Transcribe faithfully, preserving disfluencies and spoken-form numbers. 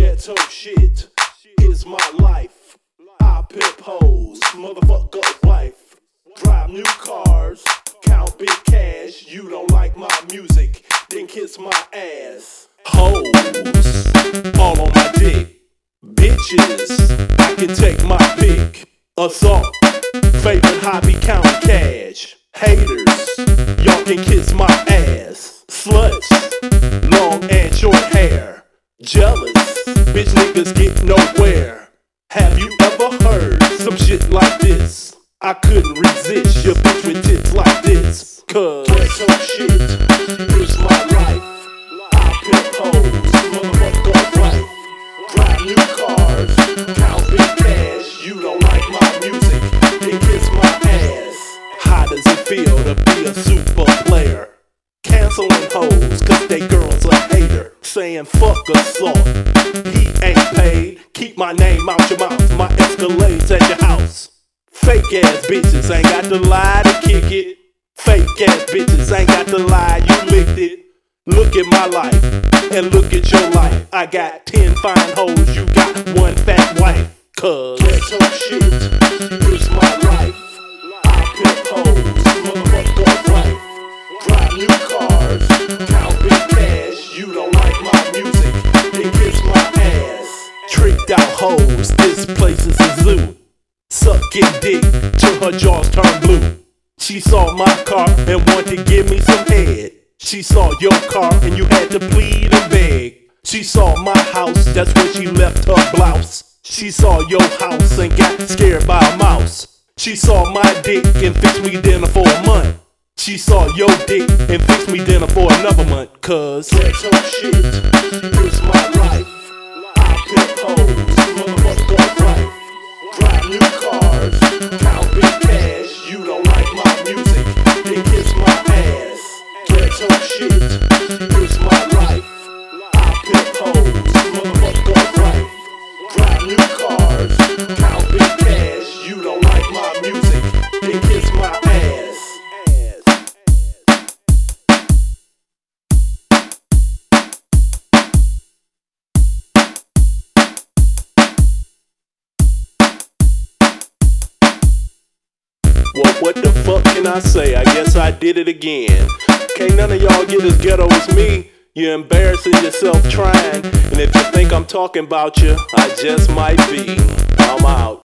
Ghetto shit is my life. I pimp hoes, motherfucker wife. Drive new cars, count big cash. You don't like my music, then kiss my ass. Hoes, all on my dick. Bitches, I can take my pick. Assault, favorite hobby, count cash. Haters, y'all can kiss my ass. Sluts, long and short hair. Jealous, bitch niggas get nowhere. Have you ever heard some shit like this? I couldn't resist your bitch with tits like this. Cause ghetto shit is my life. I pimp hoes, motherfucker wife. Drive new cars, count big cash. You don't like my music, then kiss my ass. How does it feel to be a super player? Canceling hoes cause they girls a hater. Saying fuck assault, he ain't paid. Keep my name out your mouth, my Escalade's at your house. Fake ass bitches ain't got to lie to kick it. Fake ass bitches ain't got to lie, you licked it. Look at my life, and look at your life. I got ten fine hoes, you got one fat wife. Cause ghetto shit is my life. I pimp hoes, motherfucker wife. Drive new cars, count big cash. You don't like my music, it gives my ass. Tricked out hoes, this place is a zoo. Sucking dick till her jaws turn blue. She saw my car and wanted to give me some head. She saw your car and you had to plead and beg. She saw my house, that's where she left her blouse. She saw your house and got scared by a mouse. She saw my dick and fixed me dinner for a month. She saw your dick and fixed me dinner for another month. Cause ghetto shit is my life. I pimp hoes, motherfucker wife. Drive new cars, count big cash. You don't like my music, then kiss my ass. Ghetto shit is my life. I pimp hoes, motherfucker wife. Drive new cars, count big cash. You don't like my music, then kiss my ass. Well, what the fuck can I say? I guess I did it again. Can't none of y'all get as ghetto as me. You're embarrassing yourself trying. And if you think I'm talking about you, I just might be. I'm out.